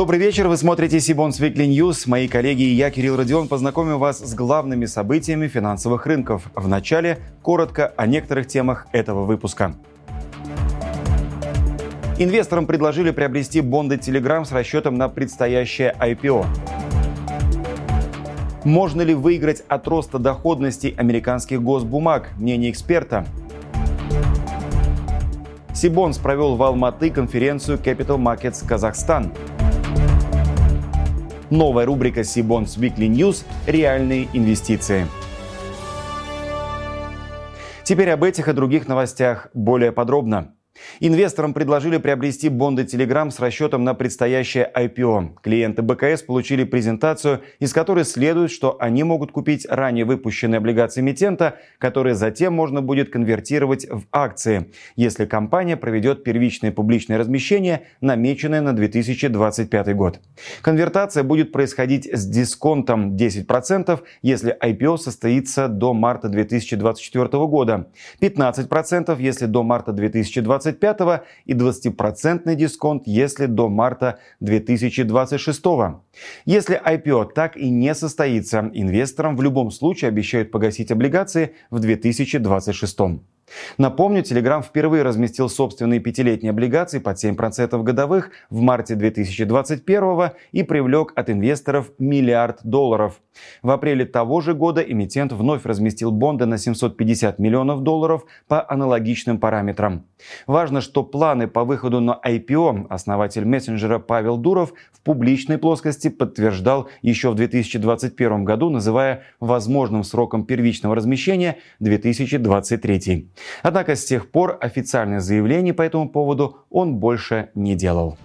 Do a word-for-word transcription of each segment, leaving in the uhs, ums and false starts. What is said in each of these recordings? Добрый вечер, вы смотрите Cbonds Weekly News. Мои коллеги и я, Кирилл Родион, познакомим вас с главными событиями финансовых рынков. Вначале коротко о некоторых темах этого выпуска. Инвесторам предложили приобрести бонды Telegram с расчетом на предстоящее ай пи о. Можно ли выиграть от роста доходностей американских госбумаг? Мнение эксперта. Cbonds провел в Алматы конференцию Capital Markets Казахстан. Новая рубрика Cbonds Weekly News «Реальные инвестиции». Теперь об этих и других новостях более подробно. Инвесторам предложили приобрести бонды Telegram с расчетом на предстоящее ай пи о. Клиенты бэ ка эс получили презентацию, из которой следует, что они могут купить ранее выпущенные облигации эмитента, которые затем можно будет конвертировать в акции, если компания проведет первичное публичное размещение, намеченное на две тысячи двадцать пятый год. Конвертация будет происходить с дисконтом десять процентов, если ай пи о состоится до марта две тысячи двадцать четвёртого года, пятнадцать процентов, если до марта две тысячи двадцать пятого и двадцатипроцентный дисконт, если до марта две тысячи двадцать шестого. Если ай пи о так и не состоится, инвесторам в любом случае обещают погасить облигации в две тысячи двадцать шестом. Напомню, Telegram впервые разместил собственные пятилетние облигации под семь процентов годовых в марте две тысячи двадцать первого и привлек от инвесторов миллиард долларов. В апреле того же года эмитент вновь разместил бонды на семьсот пятьдесят миллионов долларов по аналогичным параметрам. Важно, что планы по выходу на ай пи о основатель мессенджера Павел Дуров в публичной плоскости подтверждал еще в две тысячи двадцать первом году, называя возможным сроком первичного размещения две тысячи двадцать третий. Однако с тех пор официальных заявлений по этому поводу он больше не делал.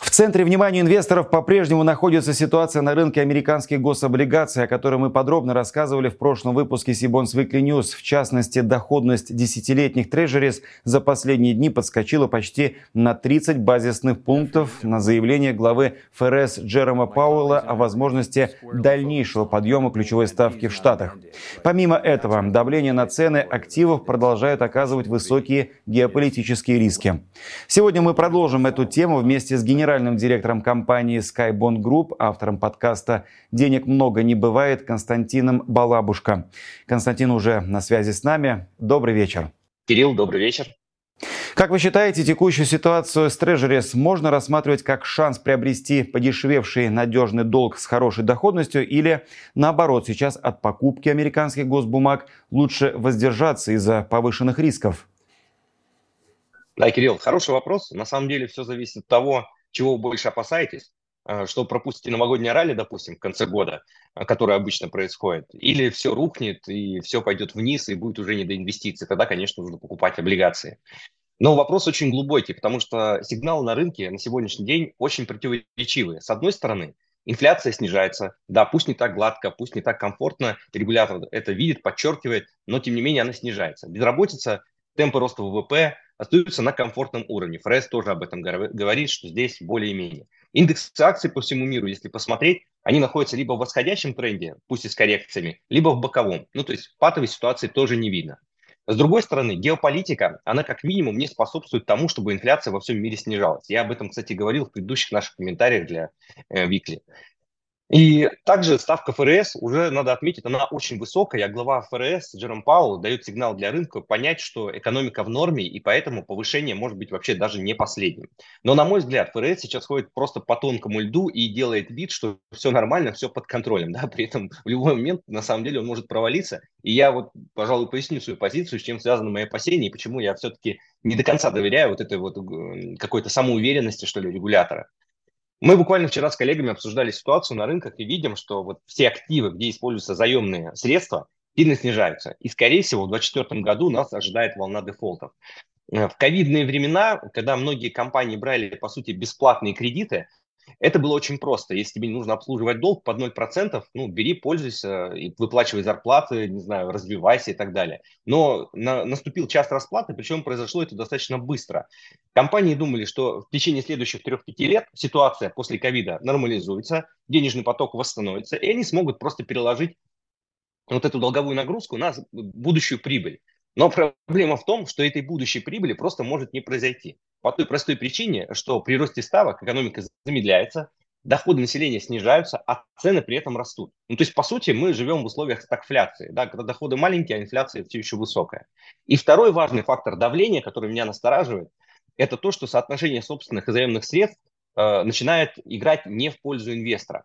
В центре внимания инвесторов по-прежнему находится ситуация на рынке американских гособлигаций, о которой мы подробно рассказывали в прошлом выпуске Cbonds Weekly News. В частности, доходность десятилетних трежерис за последние дни подскочила почти на тридцать базисных пунктов на заявление главы эф эр эс Джерома Пауэлла о возможности дальнейшего подъема ключевой ставки в Штатах. Помимо этого, давление на цены активов продолжают оказывать высокие геополитические риски. Сегодня мы продолжим эту тему вместе с генеральным директором компании SkyBond Group, автором подкаста «Денег много не бывает» Константином Балабушко. Константин уже на связи с нами. Добрый вечер. Кирилл, добрый вечер. Как вы считаете, текущую ситуацию с трежерис можно рассматривать как шанс приобрести подешевевший надежный долг с хорошей доходностью или, наоборот, сейчас от покупки американских госбумаг лучше воздержаться из-за повышенных рисков? Да, Кирилл, хороший вопрос. На самом деле все зависит от того, чего вы больше опасаетесь, что пропустите новогоднее ралли, допустим, в конце года, которое обычно происходит, или все рухнет, и все пойдет вниз, и будет уже не до инвестиций, тогда, конечно, нужно покупать облигации. Но вопрос очень глубокий, потому что сигналы на рынке на сегодняшний день очень противоречивые. С одной стороны, инфляция снижается, да, пусть не так гладко, пусть не так комфортно, регулятор это видит, подчеркивает, но, тем не менее, она снижается. Безработица, темпы роста вэ вэ пэ остаются на комфортном уровне. эф эр эс тоже об этом говорит, что здесь более-менее. Индексы акций по всему миру, если посмотреть, они находятся либо в восходящем тренде, пусть и с коррекциями, либо в боковом. Ну, то есть патовой ситуации тоже не видно. С другой стороны, геополитика, она как минимум не способствует тому, чтобы инфляция во всем мире снижалась. Я об этом, кстати, говорил в предыдущих наших комментариях для э, Weekly. И также ставка эф эр эс, уже надо отметить, она очень высокая, а глава эф эр эс Джером Пауэлл дает сигнал для рынка понять, что экономика в норме, и поэтому повышение может быть вообще даже не последним. Но, на мой взгляд, эф эр эс сейчас ходит просто по тонкому льду и делает вид, что все нормально, все под контролем. Да? При этом в любой момент, на самом деле, он может провалиться. И я вот, пожалуй, поясню свою позицию, с чем связаны мои опасения, и почему я все-таки не до конца доверяю вот этой вот какой-то самоуверенности, что ли, регулятора. Мы буквально вчера с коллегами обсуждали ситуацию на рынках и видим, что вот все активы, где используются заемные средства, сильно снижаются. И, скорее всего, в две тысячи двадцать четвёртом году нас ожидает волна дефолтов. В ковидные времена, когда многие компании брали, по сути, бесплатные кредиты, это было очень просто. Если тебе не нужно обслуживать долг под ноль процентов, ну, бери, пользуйся, и выплачивай зарплаты, не знаю, развивайся и так далее. Но на, наступил час расплаты, причем произошло это достаточно быстро. Компании думали, что в течение следующих трёх-пяти лет ситуация после ковида нормализуется, денежный поток восстановится, и они смогут просто переложить вот эту долговую нагрузку на будущую прибыль. Но проблема в том, что этой будущей прибыли просто может не произойти. По той простой причине, что при росте ставок экономика замедляется, доходы населения снижаются, а цены при этом растут. Ну, то есть, по сути, мы живем в условиях стагфляции, да, когда доходы маленькие, а инфляция все еще высокая. И второй важный фактор давления, который меня настораживает, это то, что соотношение собственных и заемных средств э, начинает играть не в пользу инвестора.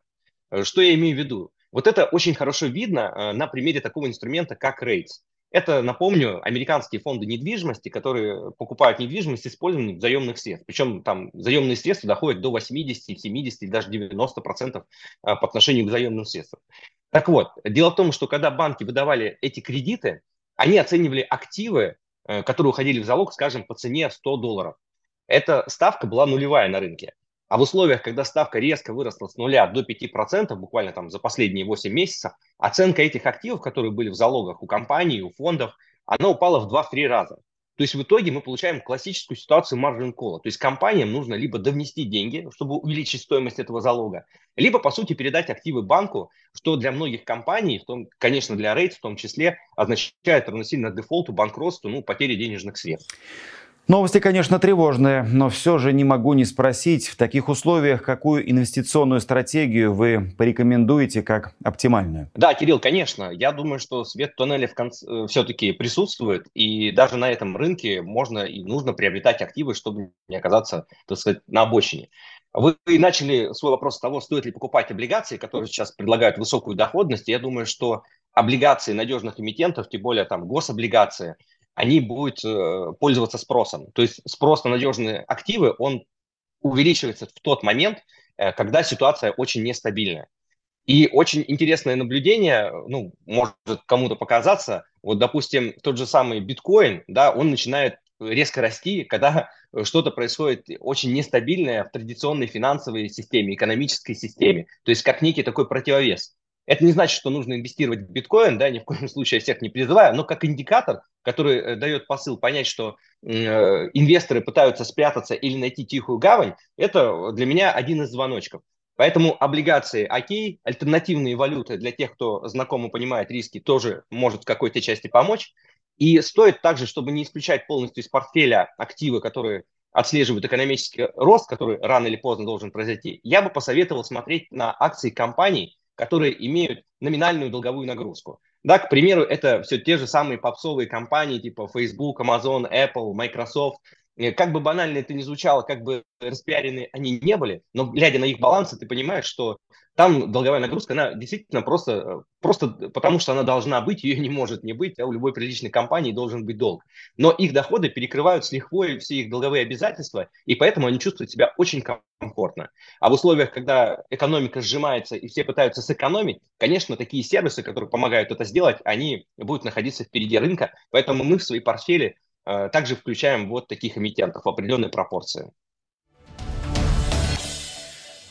Что я имею в виду? Вот это очень хорошо видно э, на примере такого инструмента, как рейтс. Это, напомню, американские фонды недвижимости, которые покупают недвижимость, использованную в заемных средств. Причем там заемные средства доходят до восьмидесяти, семидесяти, даже девяноста процентов по отношению к заемным средствам. Так вот, дело в том, что когда банки выдавали эти кредиты, они оценивали активы, которые уходили в залог, скажем, по цене сто долларов. Эта ставка была нулевая на рынке. А в условиях, когда ставка резко выросла с нуля до пяти процентов, буквально там за последние восемь месяцев, оценка этих активов, которые были в залогах у компаний, у фондов, она упала в два-три раза. То есть в итоге мы получаем классическую ситуацию маржин-колла. То есть компаниям нужно либо довнести деньги, чтобы увеличить стоимость этого залога, либо, по сути, передать активы банку, что для многих компаний, в том, конечно, для рейтс в том числе, означает равносильно дефолту, банкротству, ну, потере денежных средств. Новости, конечно, тревожные, но все же не могу не спросить, в таких условиях какую инвестиционную стратегию вы порекомендуете как оптимальную? Да, Кирилл, конечно. Я думаю, что свет в тоннеле в конце все-таки присутствует, и даже на этом рынке можно и нужно приобретать активы, чтобы не оказаться, так сказать, на обочине. Вы начали свой вопрос с того, стоит ли покупать облигации, которые сейчас предлагают высокую доходность. Я думаю, что облигации надежных эмитентов, тем более там гособлигации, они будут пользоваться спросом. То есть спрос на надежные активы, он увеличивается в тот момент, когда ситуация очень нестабильная. И очень интересное наблюдение, ну, может кому-то показаться, вот, допустим, тот же самый биткоин, да, он начинает резко расти, когда что-то происходит очень нестабильное в традиционной финансовой системе, экономической системе, то есть как некий такой противовес. Это не значит, что нужно инвестировать в биткоин, да, ни в коем случае я всех не призываю, но как индикатор, который дает посыл понять, что э, инвесторы пытаются спрятаться или найти тихую гавань, это для меня один из звоночков. Поэтому облигации окей, альтернативные валюты для тех, кто знакомо понимает риски, тоже может в какой-то части помочь. И стоит также, чтобы не исключать полностью из портфеля активы, которые отслеживают экономический рост, который рано или поздно должен произойти, я бы посоветовал смотреть на акции компаний, которые имеют номинальную долговую нагрузку. Да, к примеру, это все те же самые попсовые компании типа Facebook, Amazon, Apple, Microsoft. Как бы банально это ни звучало, как бы распиарены они не были, но глядя на их балансы, ты понимаешь, что там долговая нагрузка, она действительно просто, просто потому что она должна быть, ее не может не быть, а у любой приличной компании должен быть долг. Но их доходы перекрывают с лихвой все их долговые обязательства, и поэтому они чувствуют себя очень комфортно. А в условиях, когда экономика сжимается и все пытаются сэкономить, конечно, такие сервисы, которые помогают это сделать, они будут находиться впереди рынка, поэтому мы в свои портфели также включаем вот таких эмитентов в определенной пропорции.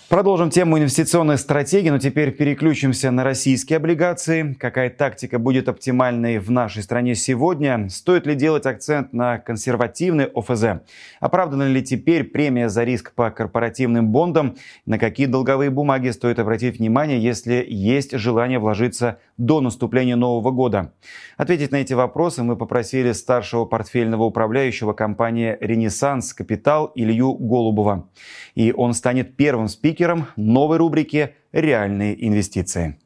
Продолжим тему инвестиционной стратегии, но теперь переключимся на российские облигации. Какая тактика будет оптимальной в нашей стране сегодня? Стоит ли делать акцент на консервативный ОФЗ? Оправдана ли теперь премия за риск по корпоративным бондам? На какие долговые бумаги стоит обратить внимание, если есть желание вложиться до наступления Нового года? Ответить на эти вопросы мы попросили старшего портфельного управляющего компании «Ренессанс Капитал» Илью Голубова. И он станет первым спикером новой рубрики «Реальные инвестиции».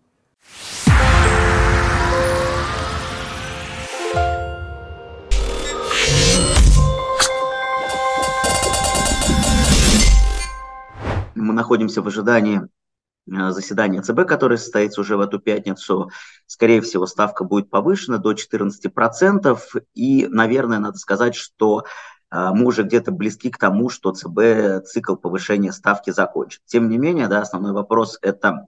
Мы находимся в ожидании заседания ЦБ, которое состоится уже в эту пятницу. Скорее всего, ставка будет повышена до четырнадцати процентов. И, наверное, надо сказать, что мы уже где-то близки к тому, что ЦБ цикл повышения ставки закончит. Тем не менее, да, основной вопрос – это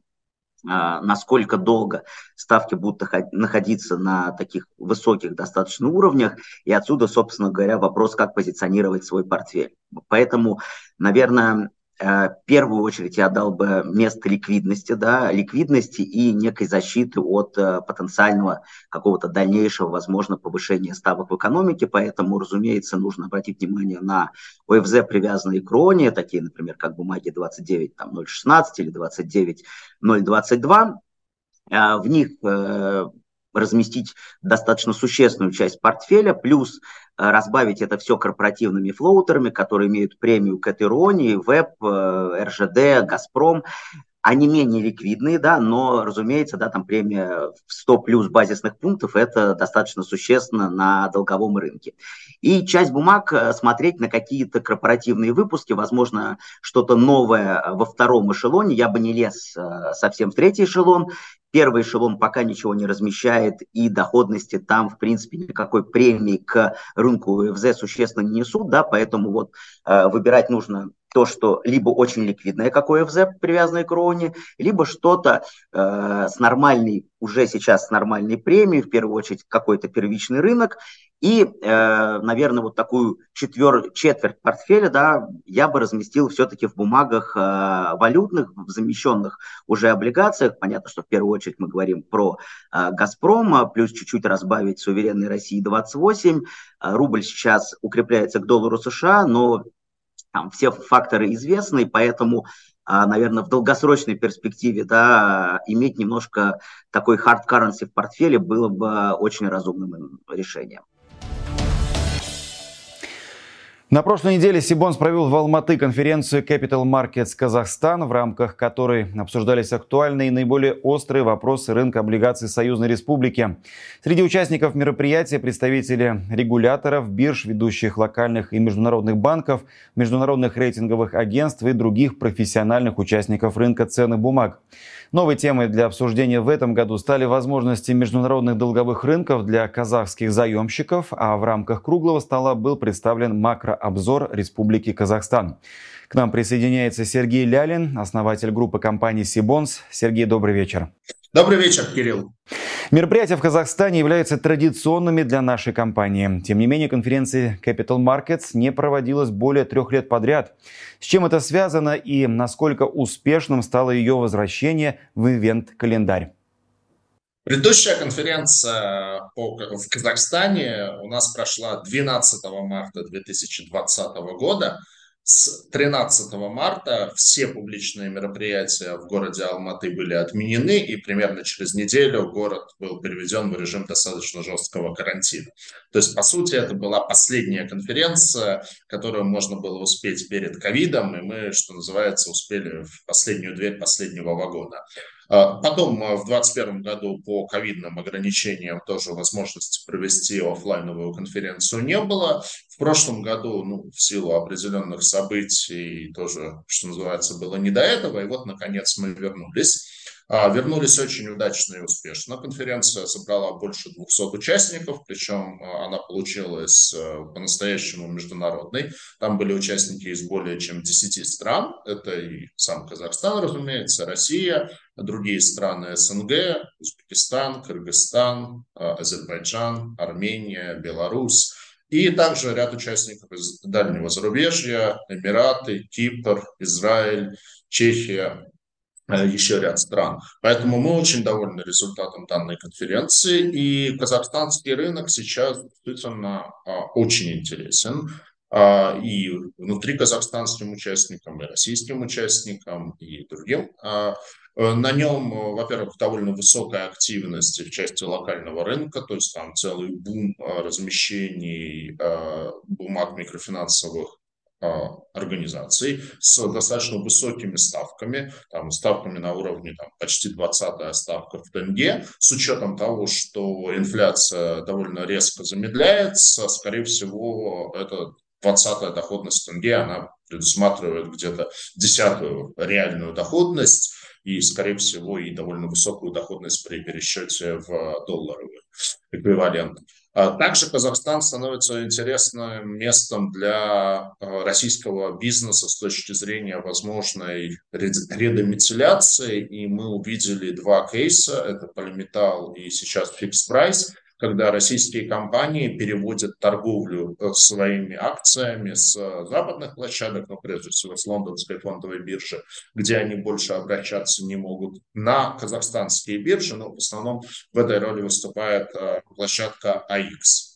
насколько долго ставки будут находиться на таких высоких достаточно уровнях, и отсюда, собственно говоря, вопрос, как позиционировать свой портфель. Поэтому, наверное, в первую очередь я дал бы место ликвидности, да, ликвидности и некой защиты от потенциального какого-то дальнейшего, возможно, повышения ставок в экономике. Поэтому, разумеется, нужно обратить внимание на ОФЗ, привязанные к РУОНИ, такие, например, как бумаги двадцать девять ноль шестнадцать или двадцать девять ноль двадцать два. В них разместить достаточно существенную часть портфеля, плюс разбавить это все корпоративными флоутерами, которые имеют премию к этой РУОНИ, ВЭП, РЖД, Газпром. Они менее ликвидные, да, но, разумеется, да, там премия в сто плюс базисных пунктов – это достаточно существенно на долговом рынке. И часть бумаг смотреть на какие-то корпоративные выпуски, возможно, что-то новое во втором эшелоне. Я бы не лез совсем в третий эшелон. Первый эшелон пока ничего не размещает, и доходности там, в принципе, никакой премии к рынку ОФЗ существенно не несут, да, поэтому вот выбирать нужно то, что либо очень ликвидное, как ОФЗ, привязанное к РУОНИ, либо что-то э, с нормальной, уже сейчас с нормальной премией, в первую очередь какой-то первичный рынок. И, э, наверное, вот такую четвер... четверть портфеля, да, я бы разместил все-таки в бумагах э, валютных, в замещенных уже облигациях. Понятно, что в первую очередь мы говорим про э, «Газпром», плюс чуть-чуть разбавить суверенной России двадцать восемь. Рубль сейчас укрепляется к доллару США, но там все факторы известны, поэтому, наверное, в долгосрочной перспективе, да, иметь немножко такой hard currency в портфеле было бы очень разумным решением. На прошлой неделе Cbonds провел в Алматы конференцию Capital Markets Казахстан, в рамках которой обсуждались актуальные и наиболее острые вопросы рынка облигаций Союзной Республики. Среди участников мероприятия представители регуляторов, бирж, ведущих локальных и международных банков, международных рейтинговых агентств и других профессиональных участников рынка ценных бумаг. Новой темой для обсуждения в этом году стали возможности международных долговых рынков для казахских заемщиков, а в рамках круглого стола был представлен макро обзор Республики Казахстан. К нам присоединяется Сергей Лялин, основатель группы компании Cbonds. Сергей, добрый вечер. Добрый вечер, Кирилл. Мероприятия в Казахстане являются традиционными для нашей компании. Тем не менее, конференция Capital Markets не проводилась более трех лет подряд. С чем это связано и насколько успешным стало ее возвращение в ивент-календарь? Предыдущая конференция в Казахстане у нас прошла двенадцатого марта две тысячи двадцатого года. С тринадцатого марта все публичные мероприятия в городе Алматы были отменены, и примерно через неделю город был переведен в режим достаточно жесткого карантина. То есть, по сути, это была последняя конференция, которую можно было успеть перед ковидом, и мы, что называется, успели в последнюю дверь последнего вагона. Потом в двадцать первом году по ковидным ограничениям тоже возможности провести офлайновую конференцию не было. В прошлом году, ну, в силу определенных событий тоже, что называется, было не до этого. И вот, наконец, мы вернулись. Вернулись очень удачно и успешно. Конференция собрала больше двухсот участников, причем она получилась по-настоящему международной. Там были участники из более чем десяти стран. Это и сам Казахстан, разумеется, Россия, другие страны СНГ, Узбекистан, Кыргызстан, Азербайджан, Армения, Беларусь. И также ряд участников из дальнего зарубежья, Эмираты, Кипр, Израиль, Чехия, еще ряд стран. Поэтому мы очень довольны результатом данной конференции. И казахстанский рынок сейчас действительно очень интересен. И внутри казахстанским участникам, и российским участникам, и другим. На нем, во-первых, довольно высокая активность в части локального рынка, то есть там целый бум размещений бумаг микрофинансовых организаций с достаточно высокими ставками, там, ставками на уровне там, почти двадцатая ставка в тенге, с учетом того, что инфляция довольно резко замедляется, скорее всего, эта двадцатая доходность тенге, она предусматривает где-то десятую реальную доходность и, скорее всего, и довольно высокую доходность при пересчете в долларовый эквивалент. Также Казахстан становится интересным местом для российского бизнеса с точки зрения возможной редомицеляции, и мы увидели два кейса, это Полиметалл и сейчас Фикс Прайс, когда российские компании переводят торговлю своими акциями с западных площадок, ну, прежде всего, с лондонской фондовой биржи, где они больше обращаться не могут, на казахстанские биржи, но в основном в этой роли выступает площадка АИКС.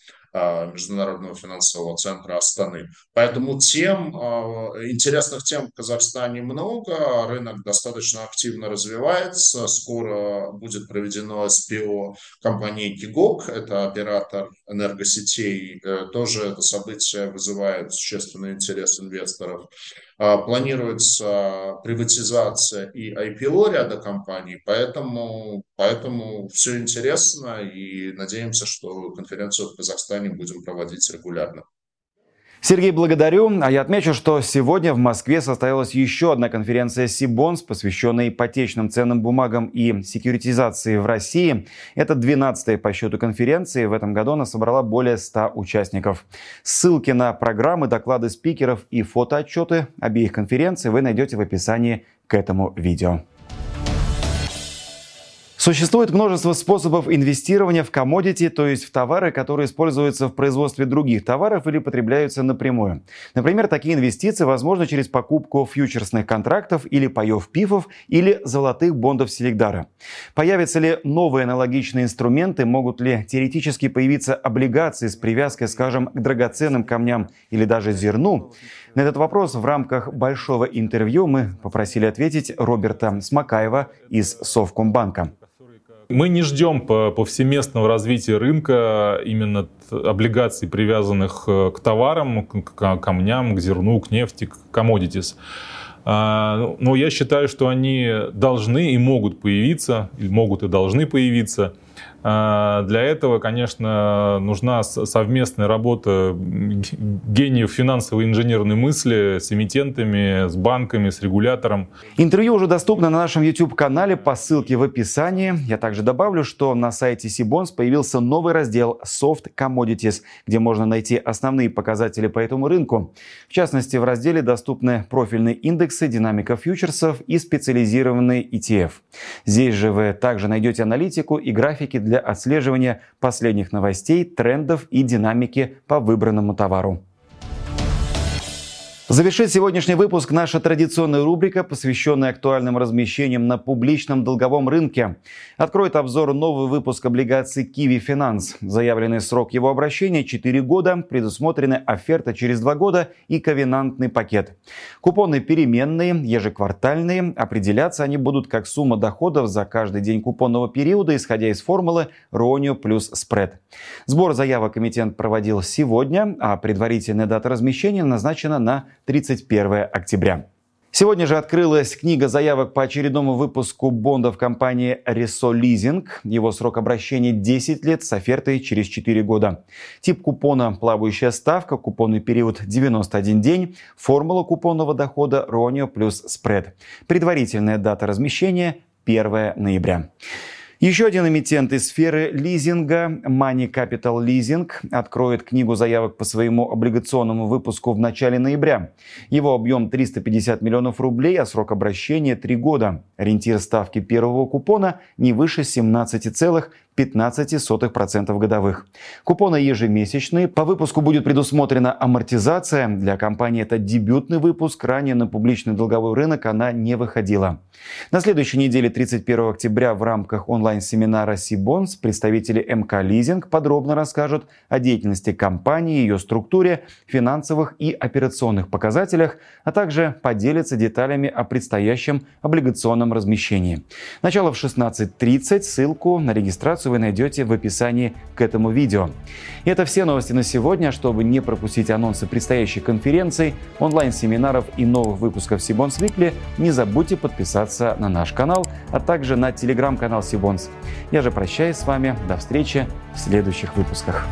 Международного финансового центра Астаны. Поэтому тем, интересных тем в Казахстане много, рынок достаточно активно развивается, скоро будет проведено эс пи о компании ГИГОК, это оператор энергосетей, тоже это событие вызывает существенный интерес инвесторов. Планируется приватизация и ай пи о ряда компаний, поэтому, поэтому все интересно и надеемся, что конференцию в Казахстане будем проводить регулярно. Сергей, благодарю. А я отмечу, что сегодня в Москве состоялась еще одна конференция Cbonds, посвященная ипотечным ценным бумагам и секьюритизации в России. Это двенадцатая по счету конференции. В этом году она собрала более ста участников. Ссылки на программы, доклады спикеров и фотоотчеты обеих конференций вы найдете в описании к этому видео. Существует множество способов инвестирования в commodity, то есть в товары, которые используются в производстве других товаров или потребляются напрямую. Например, такие инвестиции возможны через покупку фьючерсных контрактов или паев пифов или золотых бондов Селигдара. Появятся ли новые аналогичные инструменты, могут ли теоретически появиться облигации с привязкой, скажем, к драгоценным камням или даже зерну? На этот вопрос в рамках большого интервью мы попросили ответить Роберта Смакаева из Совкомбанка. Мы не ждем повсеместного развития рынка именно облигаций, привязанных к товарам, к камням, к зерну, к нефти, к commodities. Но я считаю, что они должны и могут появиться, или могут и должны появиться. Для этого, конечно, нужна совместная работа гениев финансовой и инженерной мысли с эмитентами, с банками, с регулятором. Интервью уже доступно на нашем YouTube-канале по ссылке в описании. Я также добавлю, что на сайте Cbonds появился новый раздел Soft Commodities, где можно найти основные показатели по этому рынку. В частности, в разделе доступны профильные индексы, динамика фьючерсов и специализированные и ти эф. Здесь же вы также найдете аналитику и графики для отслеживания последних новостей, трендов и динамики по выбранному товару. Завершит сегодняшний выпуск наша традиционная рубрика, посвященная актуальным размещениям на публичном долговом рынке. Откроет обзор новый выпуск облигаций «Киви Финанс». Заявленный срок его обращения – четыре года, предусмотрены оферта через два года и ковенантный пакет. Купоны переменные, ежеквартальные. Определяться они будут как сумма доходов за каждый день купонного периода, исходя из формулы «RUONIA плюс спред». Сбор заявок комитет проводил сегодня, а предварительная дата размещения назначена на тридцать первое октября. Сегодня же открылась книга заявок по очередному выпуску бондов компании «Ресо Лизинг». Его срок обращения десять лет с офертой через четыре года. Тип купона – плавающая ставка, купонный период – девяносто один день, формула купонного дохода – RUONIA плюс спред. Предварительная дата размещения – первое ноября. Еще один эмитент из сферы лизинга, Money Capital Leasing, откроет книгу заявок по своему облигационному выпуску в начале ноября. Его объем триста пятьдесят миллионов рублей, а срок обращения три года. Ориентир ставки первого купона не выше семнадцати целых пятнадцати сотых процента годовых. Купоны ежемесячные. По выпуску будет предусмотрена амортизация. Для компании это дебютный выпуск. Ранее на публичный долговой рынок она не выходила. На следующей неделе, тридцать первого октября, в рамках онлайн-семинара Cbonds представители эм ка Лизинг подробно расскажут о деятельности компании, ее структуре, финансовых и операционных показателях, а также поделятся деталями о предстоящем облигационном размещении. Начало в шестнадцать тридцать. Ссылку на регистрацию вы найдете в описании к этому видео. И это все новости на сегодня. Чтобы не пропустить анонсы предстоящих конференций, онлайн-семинаров и новых выпусков Cbonds Weekly, не забудьте подписаться на наш канал, а также на телеграм-канал Cbonds. Я же прощаюсь с вами. До встречи в следующих выпусках.